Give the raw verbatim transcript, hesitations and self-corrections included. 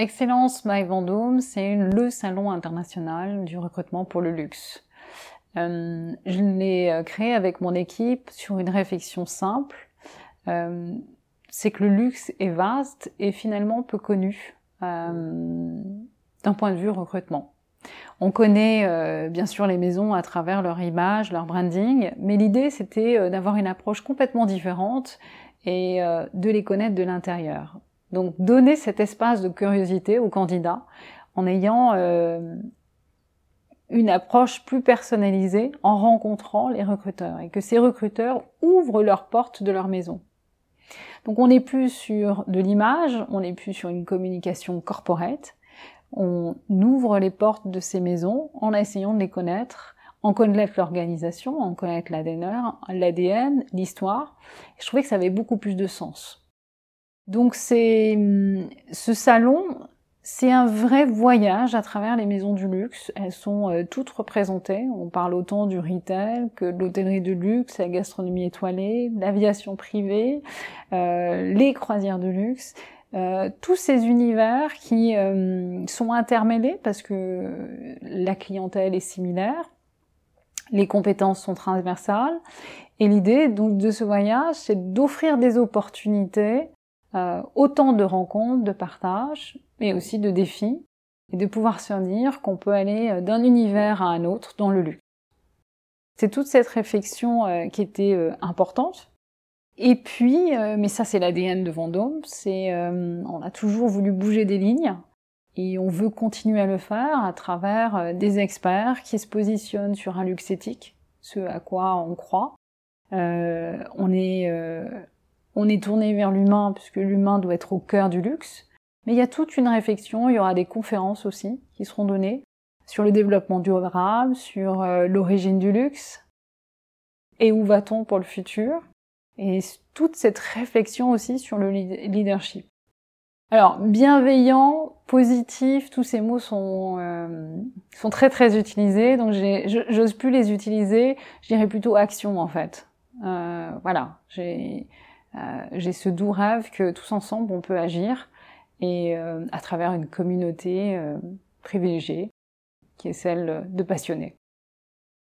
Excellence My Vendôme, c'est le salon international du recrutement pour le luxe. Euh, je l'ai créé avec mon équipe sur une réflexion simple. Euh, c'est que le luxe est vaste et finalement peu connu euh, d'un point de vue recrutement. On connaît euh, bien sûr les maisons à travers leur image, leur branding, mais l'idée c'était euh, d'avoir une approche complètement différente et euh, de les connaître de l'intérieur. Donc donner cet espace de curiosité aux candidats en ayant euh, une approche plus personnalisée, en rencontrant les recruteurs, et que ces recruteurs ouvrent leurs portes de leur maison. Donc on n'est plus sur de l'image, on n'est plus sur une communication corporate, on ouvre les portes de ces maisons en essayant de les connaître, en connaître l'organisation, en connaître l'A D N, l'histoire. Je trouvais que ça avait beaucoup plus de sens. Donc c'est, ce salon, c'est un vrai voyage à travers les maisons du luxe. Elles sont toutes représentées. On parle autant du retail que de l'hôtellerie de luxe, la gastronomie étoilée, l'aviation privée, euh, les croisières de luxe. Euh, tous ces univers qui euh, sont intermêlés parce que la clientèle est similaire, les compétences sont transversales. Et l'idée donc de ce voyage, c'est d'offrir des opportunités, euh, autant de rencontres, de partages, mais aussi de défis, et de pouvoir se dire qu'on peut aller d'un univers à un autre dans le luxe. C'est toute cette réflexion euh, qui était euh, importante. Et puis, euh, mais ça c'est l'A D N de Vendôme, c'est, euh, on a toujours voulu bouger des lignes, et on veut continuer à le faire à travers euh, des experts qui se positionnent sur un luxe éthique, ce à quoi on croit. Euh, on est, euh, on est tourné vers l'humain, puisque l'humain doit être au cœur du luxe. Mais il y a toute une réflexion, il y aura des conférences aussi qui seront données sur le développement durable, sur l'origine du luxe, et où va-t-on pour le futur, et toute cette réflexion aussi sur le leadership. Alors, bienveillant, positif, tous ces mots sont euh, sont très très utilisés, donc j'ai, j'ose plus les utiliser, je dirais plutôt action en fait. Euh, voilà, j'ai, euh, j'ai ce doux rêve que tous ensemble on peut agir, et euh, à travers une communauté euh, privilégiée, qui est celle de passionnés.